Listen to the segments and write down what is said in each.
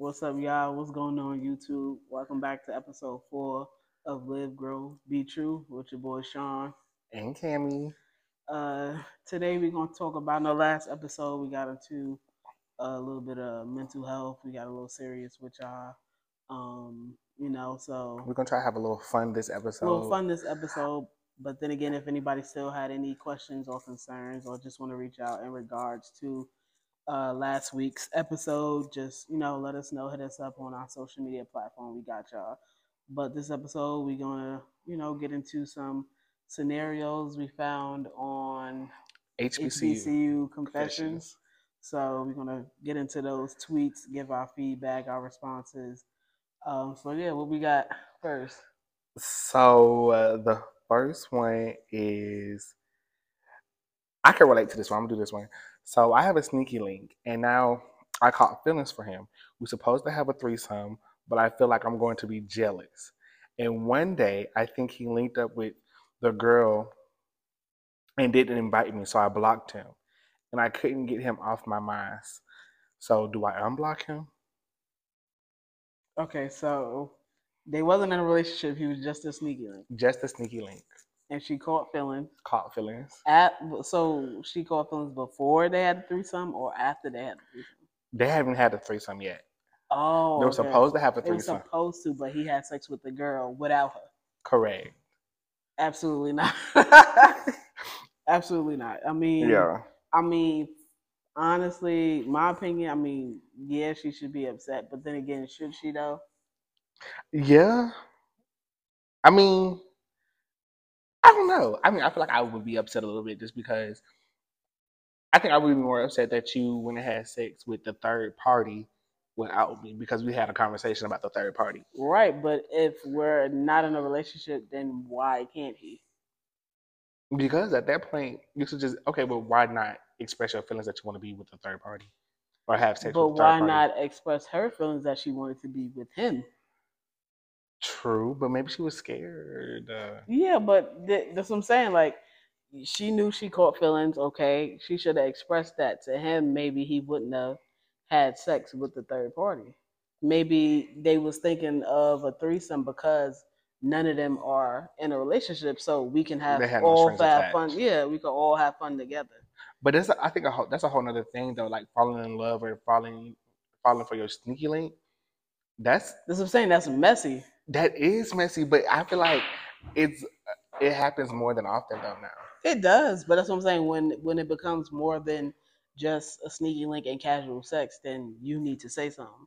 What's up, y'all? What's going on YouTube? Welcome back to episode 4 of Live, Grow, Be True with your boy Sean and Tammy. Today we're going to talk about, in the last episode, we got into a little bit of mental health. We got a little serious with y'all. So we're going to try to have a little fun this episode. But then again, if anybody still had any questions or concerns or just want to reach out in regards to last week's episode, just, let us know, hit us up on our social media platform. We got y'all. But this episode, we're going to, get into some scenarios we found on HBCU confessions. So we're going to get into those tweets, give our feedback, our responses. What we got first? So the first one is, I can relate to this one. I'm going to do this one. So I have a sneaky link, and now I caught feelings for him. We're supposed to have a threesome, but I feel like I'm going to be jealous. And one day, I think he linked up with the girl and didn't invite me, so I blocked him. And I couldn't get him off my mind. So do I unblock him? Okay, so they wasn't in a relationship. He was just a sneaky link. Just a sneaky link. And she caught feelings. Caught feelings. So she caught feelings before they had a threesome or after they had a threesome? They haven't had a threesome yet. Oh, they were supposed to have a threesome. They were supposed to, but he had sex with the girl without her. Correct. Absolutely not. Absolutely not. Honestly, my opinion, yeah, she should be upset. But then again, should she though? Yeah. I don't know. I feel like I would be upset a little bit just because I think I would be more upset that you went and had sex with the third party without me because we had a conversation about the third party. Right, but if we're not in a relationship, then why can't he? Because at that point, you should just, why not express your feelings that you want to be with the third party or have sex with the third party? But why not express her feelings that she wanted to be with him? True, but maybe she was scared. Yeah, but that's what I'm saying. Like, she knew she caught feelings, okay? She should have expressed that to him. Maybe he wouldn't have had sex with the third party. Maybe they was thinking of a threesome because none of them are in a relationship, so we can have fun. Yeah, we can all have fun together. But that's a whole other thing, though, like falling in love or falling for your sneaky link. That's what I'm saying. That's messy. That is messy, but I feel like it happens more than often though now. It does, but that's what I'm saying. When it becomes more than just a sneaky link and casual sex, then you need to say something.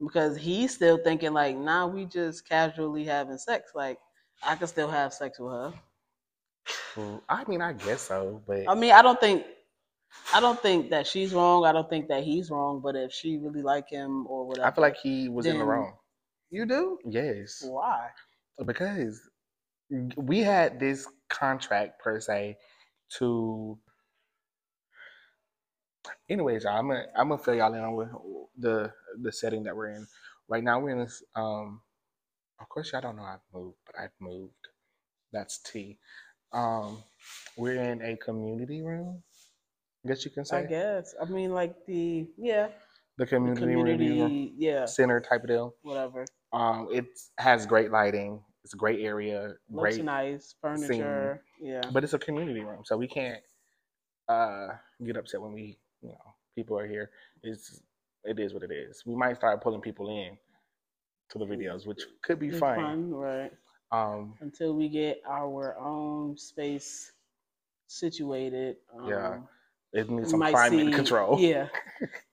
Because he's still thinking like, nah, we just casually having sex. Like, I could still have sex with her. I guess so, but I don't think that she's wrong. I don't think that he's wrong, but if she really like him or whatever. I feel like he was in the wrong. You do? Yes. Why? Because we had this contract, per se, to... Anyways, y'all, I'm gonna fill y'all in on the setting that we're in. Right now, we're in this... Of course, y'all don't know I've moved, but I've moved. That's T. We're in a community room, I guess you can say. I guess. The community center type of deal. Whatever. It has great lighting. It's a great area. Looks great, nice furniture. Scene. Yeah. But it's a community room, so we can't get upset when we, people are here. It is what it is. We might start pulling people in to the videos, which could be fun, right? Until we get our own space situated. Yeah. It needs some climate control. Yeah.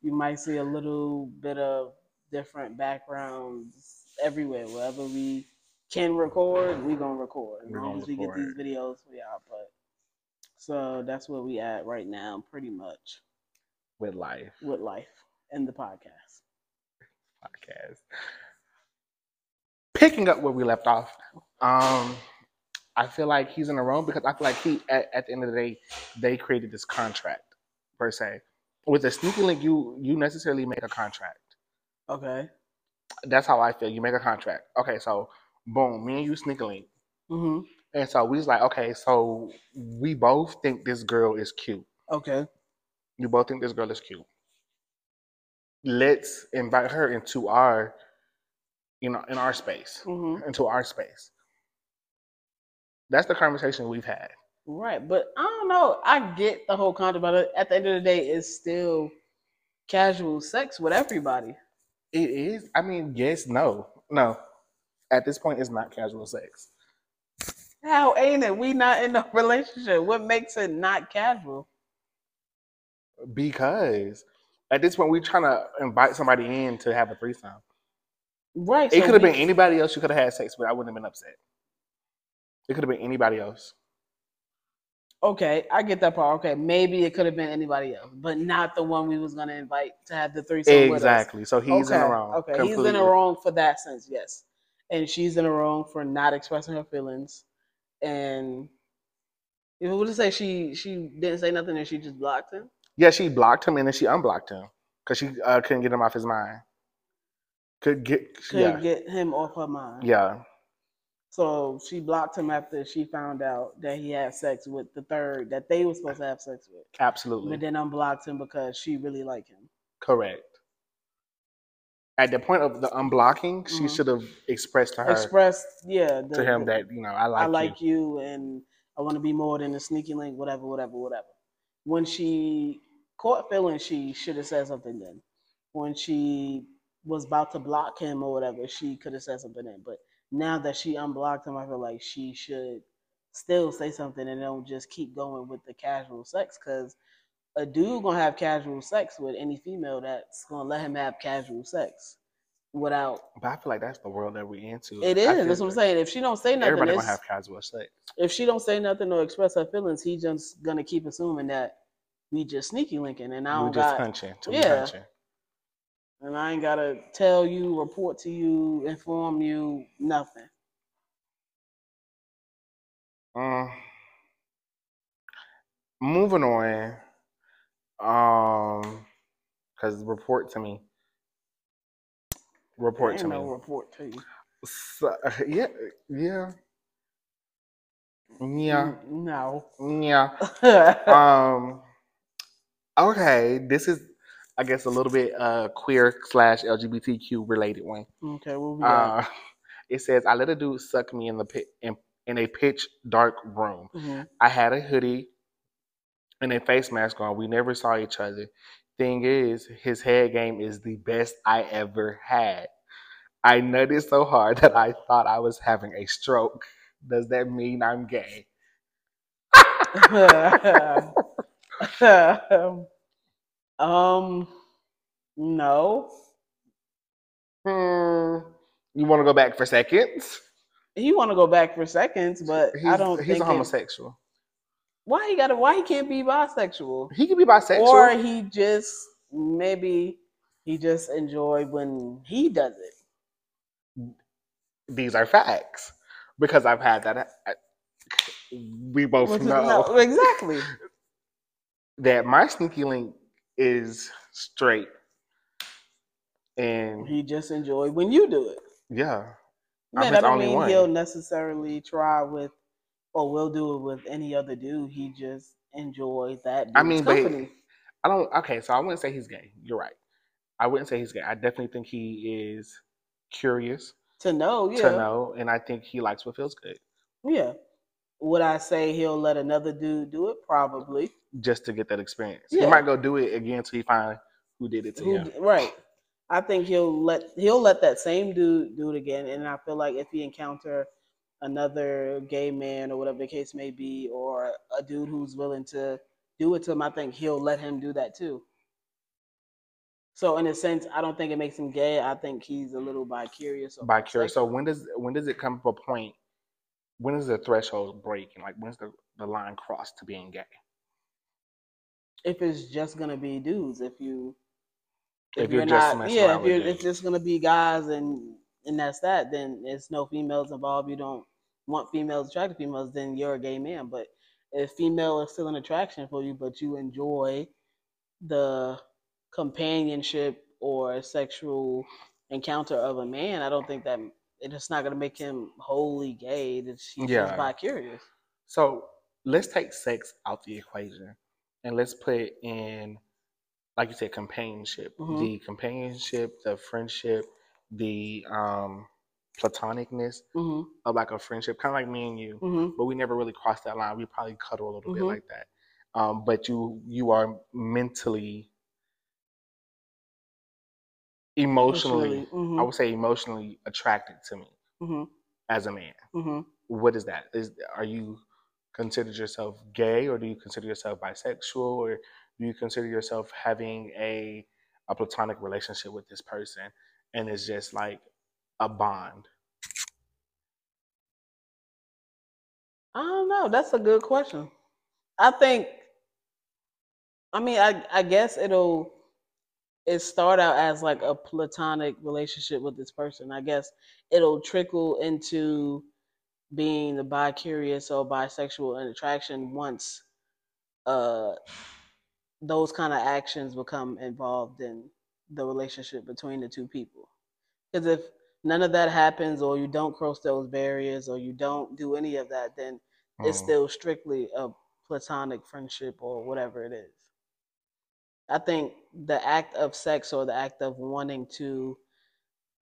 You might see a little bit of different backgrounds everywhere. Wherever we can record, we're going to record. As long as we get these videos, we out. But so that's where we at right now, pretty much. With life. With life and the podcast. Picking up where we left off. I feel like he's in the wrong because I feel like he, at the end of the day, they created this contract. Per se, with a sneaky link, you necessarily make a contract. Okay, that's how I feel. You make a contract. Okay, so boom, me and you sneaky link, and so we was like, okay, so we both think this girl is cute. Okay, you both think this girl is cute. let's invite her into our, you know, in our space, mm-hmm. into our space. That's the conversation we've had. Right. But I don't know. I get the whole concept, but at the end of the day, it's still casual sex with everybody. It is. I mean, yes, no. No. At this point, it's not casual sex. How ain't it? We not in a relationship. What makes it not casual? Because at this point, we're trying to invite somebody in to have a threesome. Right. It could have been anybody else you could have had sex with. I wouldn't have been upset. It could have been anybody else. Okay, I get that part. Okay, maybe it could have been anybody else, but not the one we was going to invite to have the threesome with us. Exactly. So he's in the wrong. Okay, completely. He's in the wrong for that sense, yes. And she's in the wrong for not expressing her feelings. And if it was to say she didn't say nothing and she just blocked him? Yeah, she blocked him and then she unblocked him because she couldn't get him off his mind. Couldn't get him off her mind. Yeah. So she blocked him after she found out that he had sex with the third that they were supposed to have sex with. Absolutely. But then unblocked him because she really liked him. Correct. At the point of the unblocking, mm-hmm. she should have expressed to her. To him that, you know, I like you and I want to be more than a sneaky link, whatever. When she caught feelings, she should have said something then. When she was about to block him or whatever, she could have said something then. But now that she unblocked him, I feel like she should still say something and don't just keep going with the casual sex, because a dude gonna have casual sex with any female that's gonna let him have casual sex without. But I feel like that's the world that we into. It is. That's what I'm saying. If she don't say nothing, everybody gonna have casual sex. If she don't say nothing or express her feelings, he's just gonna keep assuming that we just sneaky linking, and we just hunching. And I ain't got to tell you, report to you, inform you, nothing. Moving on, because report to me. No report to you. So, yeah. No. Yeah. Okay, this is, I guess, a little bit queer/LGBTQ related one. Okay, what we got? It says, I let a dude suck me in the in a pitch dark room. Mm-hmm. I had a hoodie and a face mask on. We never saw each other. Thing is, his head game is the best I ever had. I nutted so hard that I thought I was having a stroke. Does that mean I'm gay? No. You want to go back for seconds? He want to go back for seconds, but I don't think he's a homosexual. Why he can't be bisexual? He can be bisexual. Or he just enjoyed when he does it. These are facts because I've had that. We both know. Exactly. That my sneaky link is straight, and he just enjoyed when you do it. Yeah, man, I don't mean he'll necessarily try with or will do it with any other dude. He just enjoys that dude's company. But I don't. Okay, so I wouldn't say he's gay. You're right. I wouldn't say he's gay. I definitely think he is curious to know, and I think he likes what feels good. Yeah. Would I say he'll let another dude do it? Probably. Just to get that experience. Yeah. He might go do it again till he finds who did it to him. Right. I think he'll let that same dude do it again. And I feel like if he encounter another gay man or whatever the case may be, or a dude who's willing to do it to him, I think he'll let him do that too. So in a sense, I don't think it makes him gay. I think he's a little bi-curious. So when does it come to a point? When is the threshold break? And like, when's the line crossed to being gay? If it's just gonna be dudes, if it's just gonna be guys and that's that, then it's no females involved. You don't want females attracted to females, then you're a gay man. But if female is still an attraction for you, but you enjoy the companionship or sexual encounter of a man, I don't think that it's not gonna make him wholly gay. He's just bi-curious. So let's take sex out the equation. And let's put in like you said, companionship, mm-hmm. the companionship, the friendship, the platonicness mm-hmm. of like a friendship, kind of like me and you, mm-hmm. but we never really crossed that line. We probably cuddle a little mm-hmm. bit like that. But you are mentally, emotionally, mm-hmm. I would say emotionally attracted to me mm-hmm. as a man. Mm-hmm. What is that? Are you considered yourself gay, or do you consider yourself bisexual, or do you consider yourself having a platonic relationship with this person, and it's just like a bond? I don't know. That's a good question. I think, I mean, I guess it start out as like a platonic relationship with this person. I guess it'll trickle into being the bi-curious or bisexual in attraction once those kind of actions become involved in the relationship between the two people. Because if none of that happens, or you don't cross those barriers, or you don't do any of that, then it's still strictly a platonic friendship or whatever it is. I think the act of sex, or the act of wanting to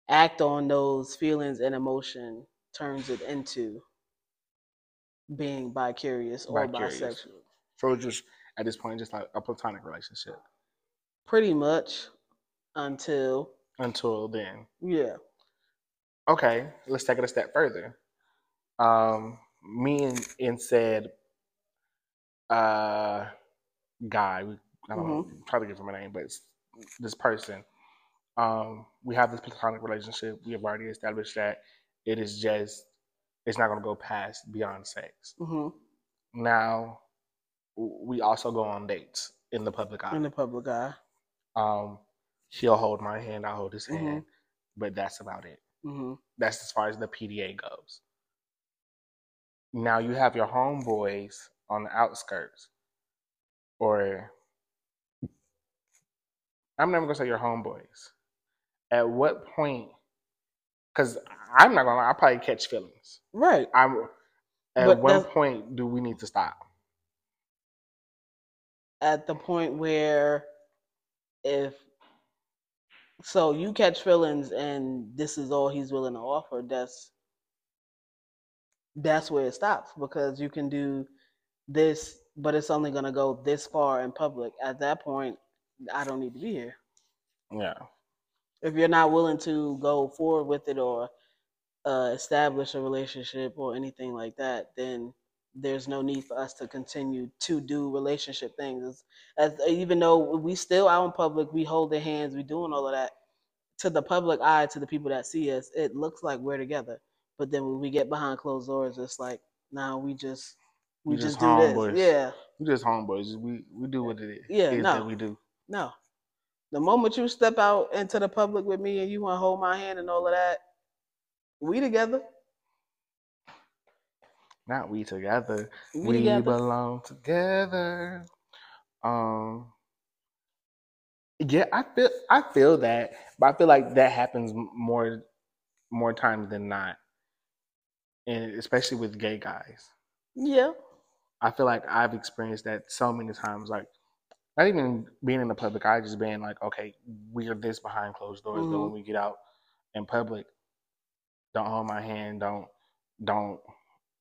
act on those feelings and emotion, turns it into being bi-curious or bisexual. So just at this point, just like a platonic relationship. Pretty much until then. Yeah. Okay, let's take it a step further. Me and said guy, I don't know, try to give him a name, but it's this person. We have this platonic relationship. We have already established that it is just, it's not going to go past beyond sex. Mm-hmm. Now, we also go on dates in the public eye. He'll hold my hand, I'll hold his hand, but that's about it. Mm-hmm. That's as far as the PDA goes. Now you have your homeboys on the outskirts, or I'm never gonna say your homeboys. At what point? Because I'm not gonna lie, I probably catch feelings. Right. What point do we need to stop? At the point where, so you catch feelings, and this is all he's willing to offer. That's where it stops, because you can do this, but it's only going to go this far in public. At that point, I don't need to be here. Yeah. If you're not willing to go forward with it, or establish a relationship or anything like that, then there's no need for us to continue to do relationship things. Even though we still out in public, we holding hands, we doing all of that, to the public eye, to the people that see us, it looks like we're together. But then when we get behind closed doors, it's like, nah, we just do homeboys. This. Yeah. We just homeboys. We do what it is, that we do. No. The moment you step out into the public with me and you want to hold my hand and all of that, we together. Not we together. We together. Belong together. Yeah, I feel that, but I feel like that happens more times than not, and especially with gay guys. Yeah, I feel like I've experienced that so many times. Like, not even being in the public eye, just being like, okay, we are this behind closed doors. Mm-hmm. But when we get out in public, don't hold my hand. Don't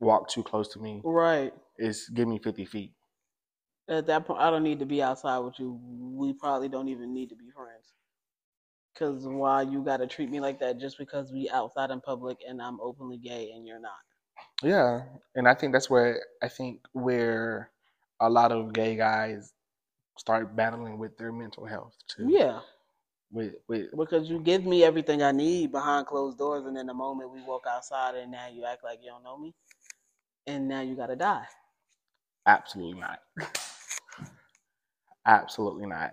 walk too close to me. Right. It's give me 50 feet. At that point, I don't need to be outside with you. We probably don't even need to be friends. Because why you got to treat me like that just because we outside in public and I'm openly gay and you're not? Yeah. And I think where a lot of gay guys start battling with their mental health too. Yeah. Because you give me everything I need behind closed doors, and then the moment we walk outside, and now you act like you don't know me. And now you gotta die. Absolutely not. Absolutely not.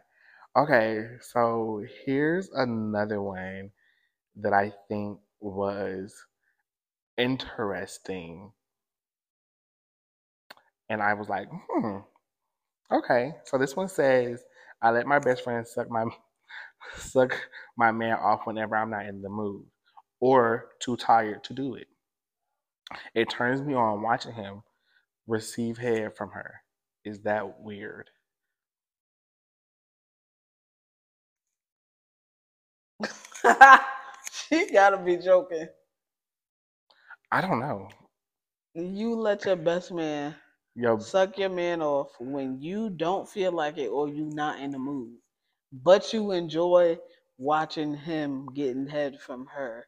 Okay, so here's another one that I think was interesting. And I was like, okay. So this one says, I let my best friend suck my man off whenever I'm not in the mood or too tired to do it. It turns me on watching him receive head from her. Is that weird? She gotta be joking. I don't know. You let your best man suck your man off when you don't feel like it or you not in the mood, but you enjoy watching him getting head from her.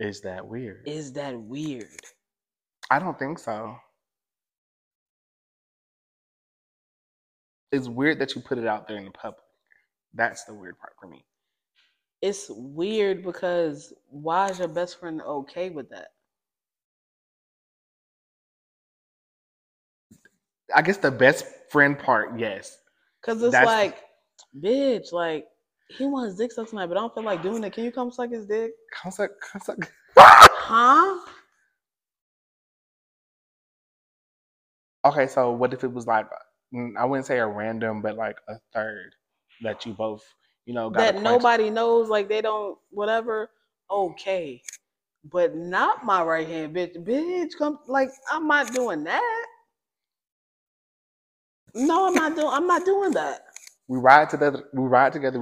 Is that weird? Is that weird? I don't think so. It's weird that you put it out there in the public. That's the weird part for me. It's weird because why is your best friend okay with that? I guess the best friend part, yes. Because it's like, bitch, like, he wants dick sucking tonight, but I don't feel like doing it. Can you come suck his dick? Come suck. Huh? Okay, so what if it was like, I wouldn't say a random, but like a third that you both, you know, got that nobody knows, like they don't, whatever. Okay. But not my right hand, bitch. Bitch, come, like, I'm not doing that. No, I'm not doing that. We ride together, we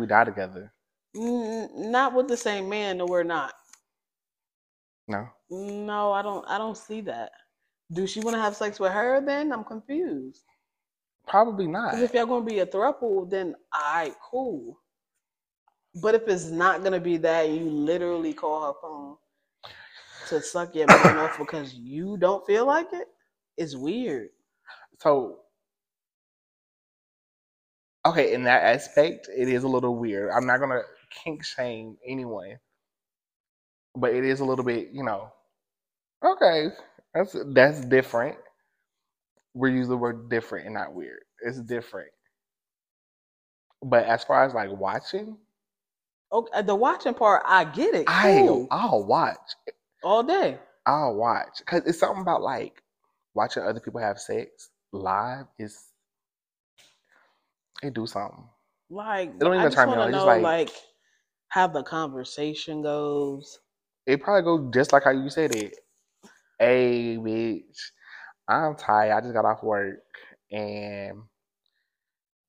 die together. Not with the same man, no, we're not. No. No, I don't see that. Do she want to have sex with her then? I'm confused. Probably not. If y'all going to be a throuple, then all right, cool. But if it's not going to be that, you literally call her phone to suck your man off because you don't feel like it, it's weird. So... okay, in that aspect, it is a little weird. I'm not going to kink shame anyone, but it is a little bit, you know, okay, that's different. We use the word different and not weird. It's different. But as far as like watching. Okay, the watching part, I get it. Cool. I'll watch. All day. I'll watch. Because it's something about like watching other people have sex live is. It do something. Like, it don't even turn me on. Just like how the conversation goes. It probably goes just like how you said it. Hey, bitch, I'm tired. I just got off work, and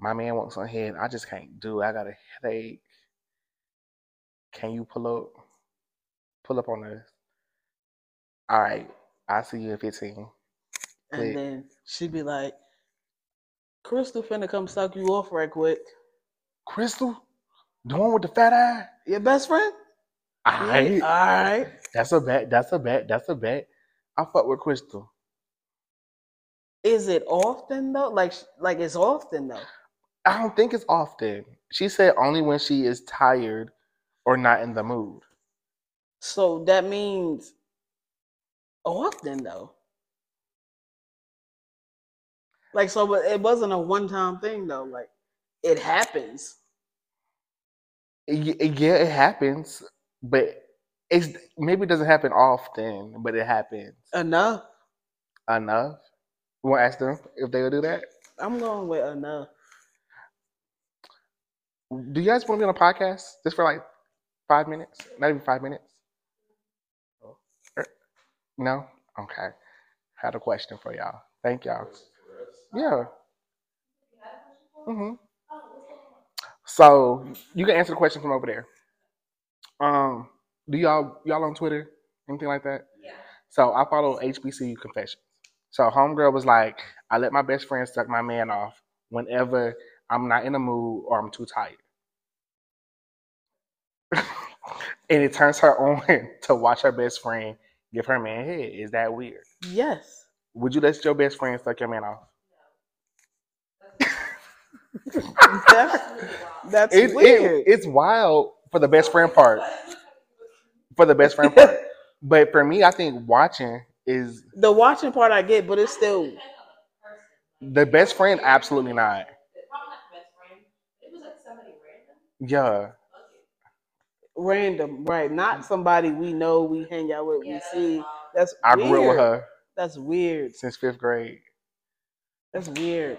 my man wants on head. I just can't do it. I got a headache. Can you pull up on us? All right, I'll see you in 15. And then she'd be like, Crystal finna come suck you off right quick. Crystal? The one with the fat eye? Your best friend? All right. That's a bet. I fuck with Crystal. Is it often though? Like it's often though. I don't think it's often. She said only when she is tired or not in the mood. So that means often though. Like, so, but it wasn't a one-time thing, though. Like, it happens. Yeah, it happens, but maybe it doesn't happen often, but it happens. Enough? You want to ask them if they would do that? I'm going with enough. Do you guys want to be on a podcast just for, like, 5 minutes? Not even 5 minutes? No? Okay. Had a question for y'all. Thank y'all. Yeah. Mm-hmm. So you can answer the question from over there. Do y'all on Twitter? Anything like that? Yeah. So I follow HBCU Confessions. So homegirl was like, I let my best friend suck my man off whenever I'm not in the mood or I'm too tired. And it turns her on to watch her best friend give her man head. Is that weird? Yes. Would you let your best friend suck your man off? That's weird. It's wild for the best friend part. But for me, I think watching is... the watching part I get, but it's still... the best friend, absolutely not. Probably not the best friend. It was like somebody random. Yeah. Random, right. Not somebody we know, we hang out with, we see. That's weird. I grew up with her. That's weird. Since 5th grade. That's weird.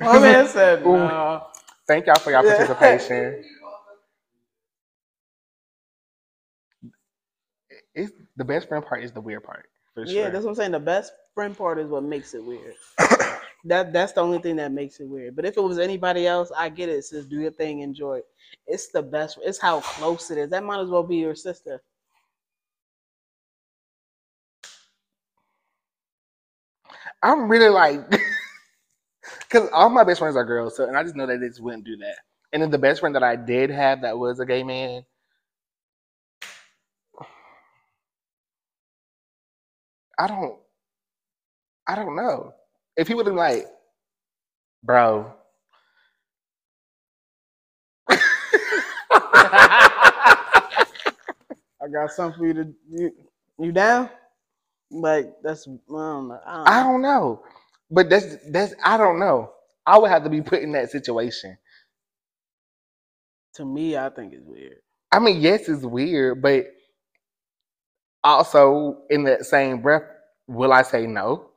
My man said, no. Thank y'all for y'all participation. It's the best friend part is the weird part. For sure. Yeah, that's what I'm saying. The best friend part is what makes it weird. That's the only thing that makes it weird. But if it was anybody else, I get it. Sis, do your thing, enjoy it. It's the best. It's how close it is. That might as well be your sister. I'm really like, because all my best friends are girls, so and I just know that they just wouldn't do that. And then the best friend that I did have that was a gay man, I don't know. If he would have been like, bro. I got something for you to you down? Like that's I don't know. But that's I don't know. I would have to be put in that situation. To me, I think it's weird. I mean, yes, it's weird, but also in that same breath, will I say no?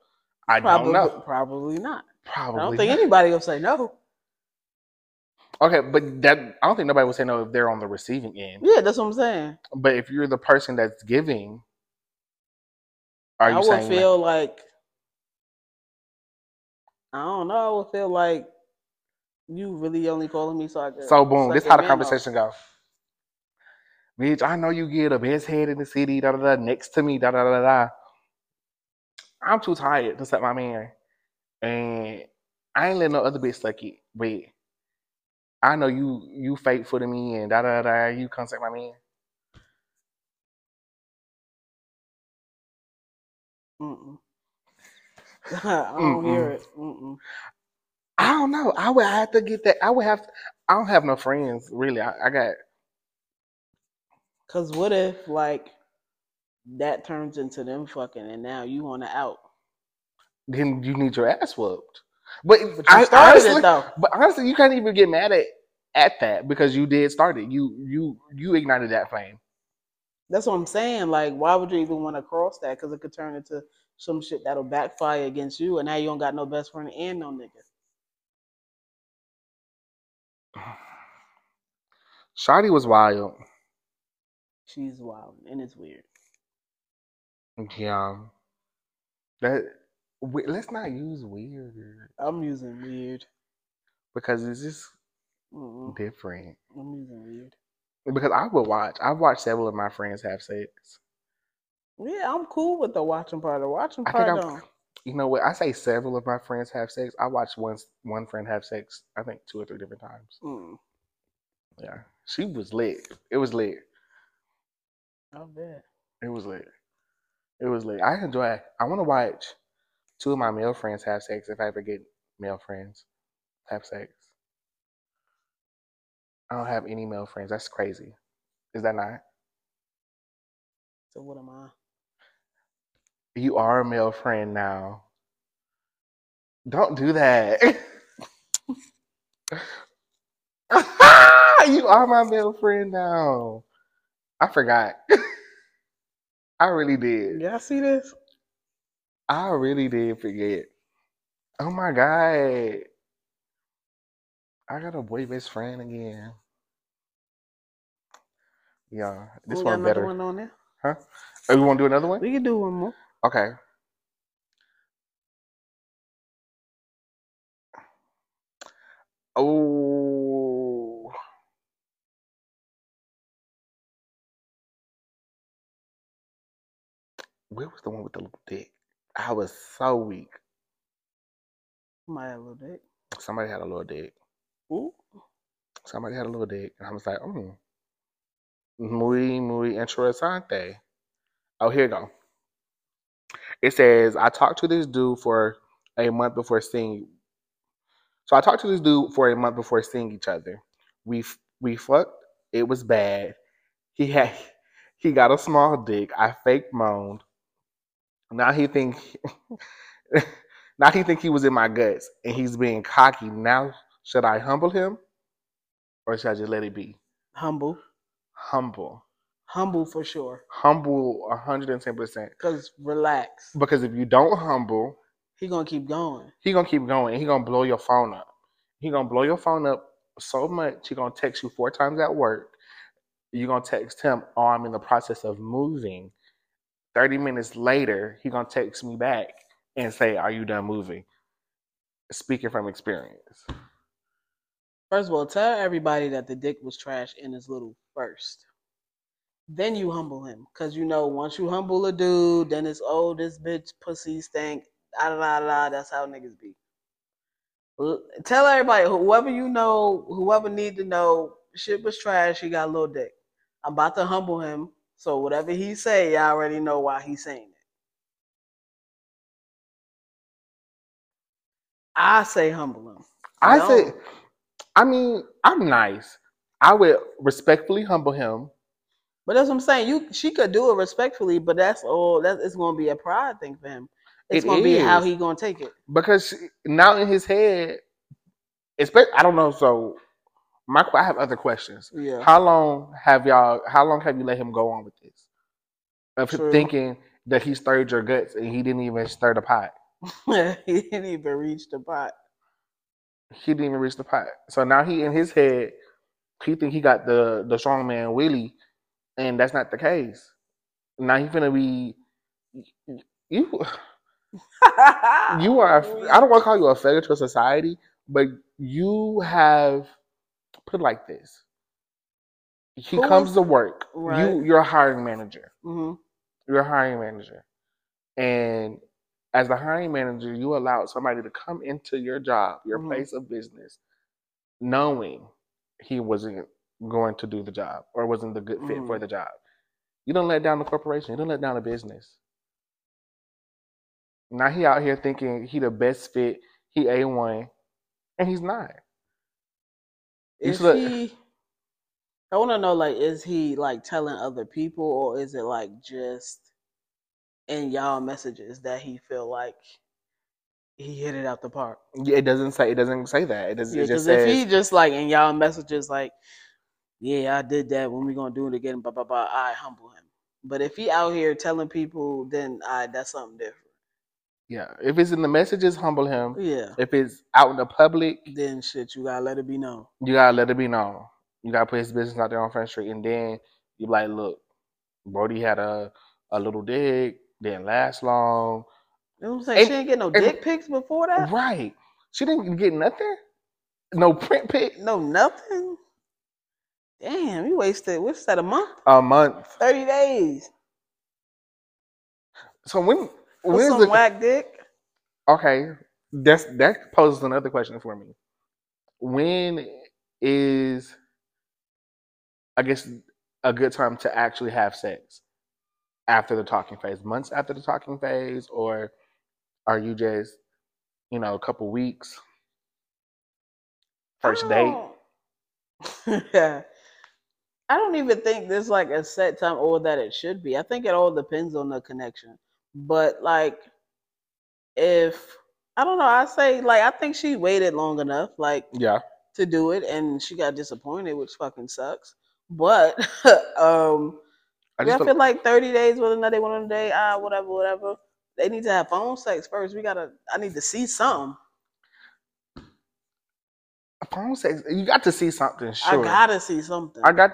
I don't know. Probably not. Probably. I don't think anybody will say no. Okay, but I don't think nobody will say no if they're on the receiving end. Yeah, that's what I'm saying. But if you're the person that's giving, I would feel like you really only calling me so I could. So boom, this is how the conversation goes. Bitch, I know you get the best head in the city, da da da, next to me, da da da da. I'm too tired to set my man, and I ain't let no other bitch suck it. But I know you faithful to me, and da da da. You contact my man. I don't hear it. I don't know. I would have to get that. I don't have no friends really. I got. Cause what if like. That turns into them fucking, and now you want to out. Then you need your ass whooped. But you started it though. But honestly, you can't even get mad at that because you did start it. You ignited that flame. That's what I'm saying. Like, why would you even want to cross that? Because it could turn into some shit that'll backfire against you, and now you don't got no best friend and no nigga. Shawty was wild. She's wild, and it's weird. Yeah, let's not use weird. I'm using weird because it's just different. I'm using weird because I've watched several of my friends have sex. Yeah, I'm cool with the watching part. The watching part, you know what? I say several of my friends have sex. I watched one friend have sex. I think 2 or 3 different times. Yeah, she was lit. It was lit. I bet it was lit. It was lit. I enjoy it. I want to watch 2 of my male friends have sex if I ever get male friends have sex. I don't have any male friends. That's crazy. Is that not? So what am I? You are a male friend now. Don't do that. You are my male friend now. I forgot. I really did. Y'all see this? I really did forget. Oh my God. I got a boy best friend again. Yeah. This one better. Another one on there? Huh? Oh, you want to do another one? We can do one more. Okay. Oh. Where was the one with the little dick? I was so weak. Somebody had a little dick. Somebody had a little dick. Ooh. Somebody had a little dick. And I was like, muy, muy interesante. Oh, here you go. It says, I talked to this dude for a month before seeing. So I talked to this dude for a month before seeing each other. We fucked. It was bad. He got a small dick. I fake moaned. Now he think he was in my guts, and he's being cocky. Now, should I humble him, or should I just let it be? Humble for sure. Humble 110%. Cause relax. Because if you don't humble, he gonna keep going. And he gonna blow your phone up. He gonna blow your phone up so much. He gonna text you 4 times at work. You gonna text him. Oh, I'm in the process of moving. 30 minutes later, he gonna text me back and say, "Are you done moving?" speaking from experience. First of all, tell everybody that the dick was trash in his little first. Then you humble him. Because, you know, once you humble a dude, then it's, oh, this bitch pussy stank. Da da da. That's how niggas be. Tell everybody, whoever you know, whoever need to know, shit was trash, he got a little dick. I'm about to humble him. So whatever he say, y'all already know why he's saying it. I say humble him. I'm nice. I would respectfully humble him. But that's what I'm saying. She could do it respectfully, but that's all. It's going to be a pride thing for him. It's going to be how he going to take it. Because now in his head, I don't know. So I have other questions. Yeah. How long have you let him go on with this? Of him thinking that he stirred your guts and he didn't even stir the pot. He didn't even reach the pot. So now he in his head, he think he got the strong man Willie, and that's not the case. Now he finna be you. You are. I don't want to call you a failure to society, but you have put it like this. He comes to work. Right. You're a hiring manager. Mm-hmm. And as the hiring manager, you allowed somebody to come into your job, your mm-hmm. place of business, knowing he wasn't going to do the job or wasn't the good fit mm-hmm. for the job. You don't let down the corporation. You don't let down the business. Now he out here thinking he the best fit, he A1, and he's not. I want to know, like, is he, like, telling other people, or is it, like, just in y'all messages that he feel like he hit it out the park? Yeah, it doesn't say that. It doesn't. Yeah, it just says, if he just like in y'all messages like, yeah, I did that. When we gonna do it again? Blah blah blah. I humble him. But if he out here telling people, then that's something different. Yeah. If it's in the messages, humble him. Yeah. If it's out in the public, then shit, you gotta let it be known. You gotta put his business out there on Front Street, and then you like, look, Brody had a little dig. Didn't last long. You know what I'm saying? She didn't get no dick pics before that? Right. She didn't get nothing? No print pic? No nothing? Damn, you wasted, what's that, a month? A month. 30 days. So when is some whack dick? Okay. That poses another question for me. When is, I guess, a good time to actually have sex? After the talking phase, months after the talking phase, or are you just, you know, a couple weeks, first date? Yeah, I don't even think there's like a set time or that it should be. I think it all depends on the connection. But like, if I don't know, I say like I think she waited long enough, like yeah, to do it, and she got disappointed, which fucking sucks. But I feel like 30 days, whether or not they went on a day, whatever. They need to have phone sex first. I need to see something. Phone sex, you got to see something, sure. I got to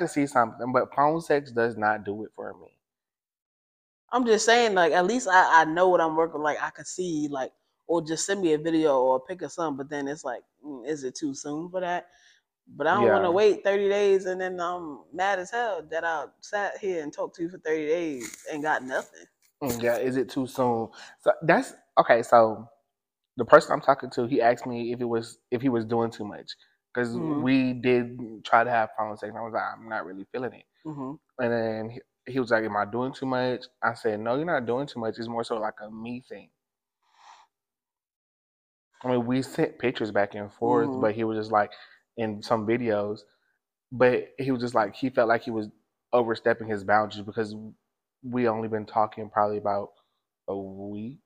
see something, but phone sex does not do it for me. I'm just saying, like, at least I know what I'm working with. Like, I could see, like, or just send me a video or a pic of something, but then it's like, is it too soon for that? But I don't want to wait 30 days and then I'm mad as hell that I sat here and talked to you for 30 days and got nothing. Yeah, is it too soon? So that's okay. So the person I'm talking to, he asked me if he was doing too much because mm-hmm. we did try to have phone sex. And I was like, I'm not really feeling it. Mm-hmm. And then he was like, am I doing too much? I said, no, you're not doing too much. It's more so like a me thing. I mean, we sent pictures back and forth, mm-hmm. but he was just like, in some videos, but he was just like, he felt like he was overstepping his boundaries because we only been talking probably about a week.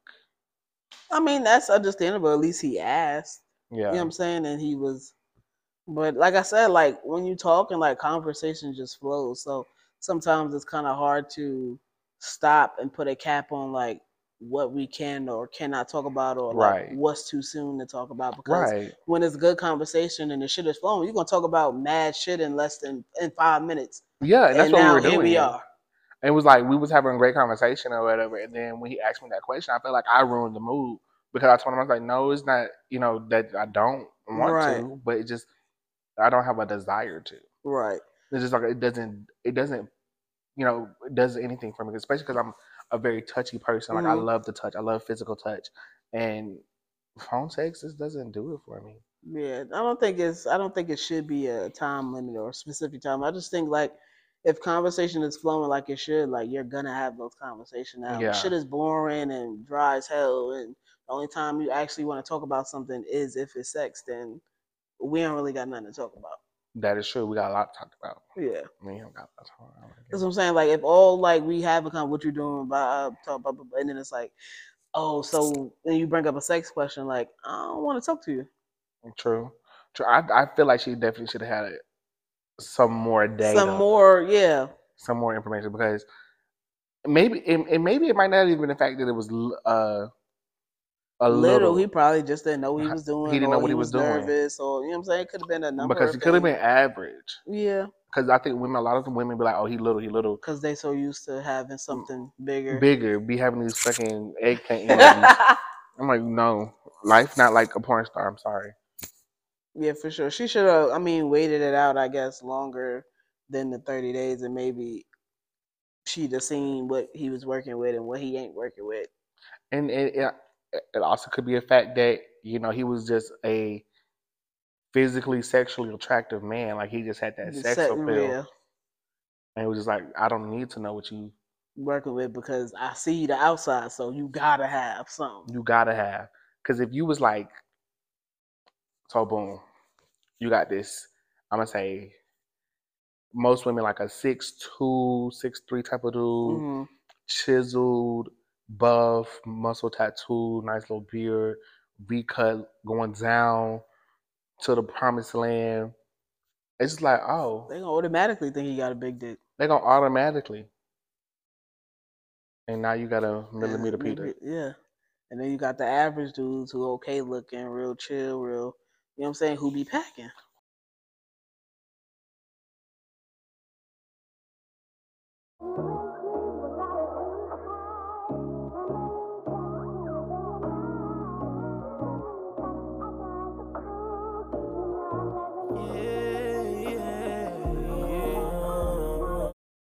I mean, that's understandable. At least he asked. Yeah. You know what I'm saying? And he was, but like I said, like when you talk and like conversation just flows. So sometimes it's kind of hard to stop and put a cap on like what we can or cannot talk about or like what's too soon to talk about because when it's good conversation and the shit is flowing, you're going to talk about mad shit in less than in 5 minutes. Yeah, and that's what we were doing. Here we are. It was like we was having a great conversation or whatever, and then when he asked me that question, I felt like I ruined the mood because I told him, I was like, no, it's not, you know, that I don't want to, but it just, I don't have a desire to. Right. It's just like, it doesn't, you know, it does anything for me, especially because I'm a very touchy person. Like, I love the touch. I love physical touch. And phone sex just doesn't do it for me. Yeah, I don't think it should be a time limit or a specific time. I just think, like, if conversation is flowing like it should, like, you're gonna have those conversations now. Yeah. Shit is boring and dry as hell, and the only time you actually want to talk about something is if it's sex, then we don't really got nothing to talk about. That is true. We got a lot to talk about. Yeah. I mean, that's what I'm saying. Like, if all, like, we have a conversation, what you're doing, blah, blah, blah, and then it's like, oh, so then you bring up a sex question, like, I don't want to talk to you. True. I feel like she definitely should have had some more data. Some more information, because maybe it might not even been the fact that it was a little. He probably just didn't know what he was doing. He didn't know what he was doing. Nervous, or, you know what I'm saying? It could have been a number. Because it could have been average. Yeah. Because I think a lot of women be like, oh, he little. Because they so used to having something bigger. Be having these fucking eggplant. I'm like, no. Life not like a porn star. I'm sorry. Yeah, for sure. She should have, I mean, waited it out, I guess, longer than the 30 days, and maybe she'd have seen what he was working with and what he ain't working with. And it also could be a fact that, you know, he was just a physically, sexually attractive man. Like, he just had that sex appeal. Yeah. And it was just like, I don't need to know what you working with, because I see the outside, so you gotta have something. Because if you was like, so boom, you got this, I'm gonna say, most women like a 6'2", 6'3" type of dude, chiseled, buff, muscle tattoo, nice little beard, V-cut, going down to the promised land. It's just like, oh. They gonna automatically think he got a big dick. And now you got a millimeter Peter. Yeah. And then you got the average dudes who okay looking, real chill, real, you know what I'm saying, who be packing.